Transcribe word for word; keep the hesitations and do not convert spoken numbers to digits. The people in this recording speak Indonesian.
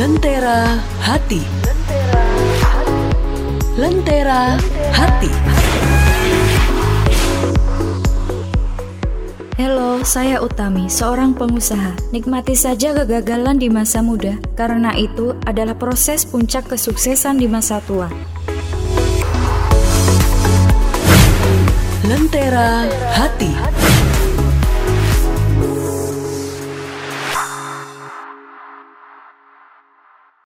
Lentera hati. Lentera hati. Halo, saya Utami, seorang pengusaha. Nikmati saja kegagalan di masa muda, karena itu adalah proses puncak kesuksesan di masa tua. Lentera hati.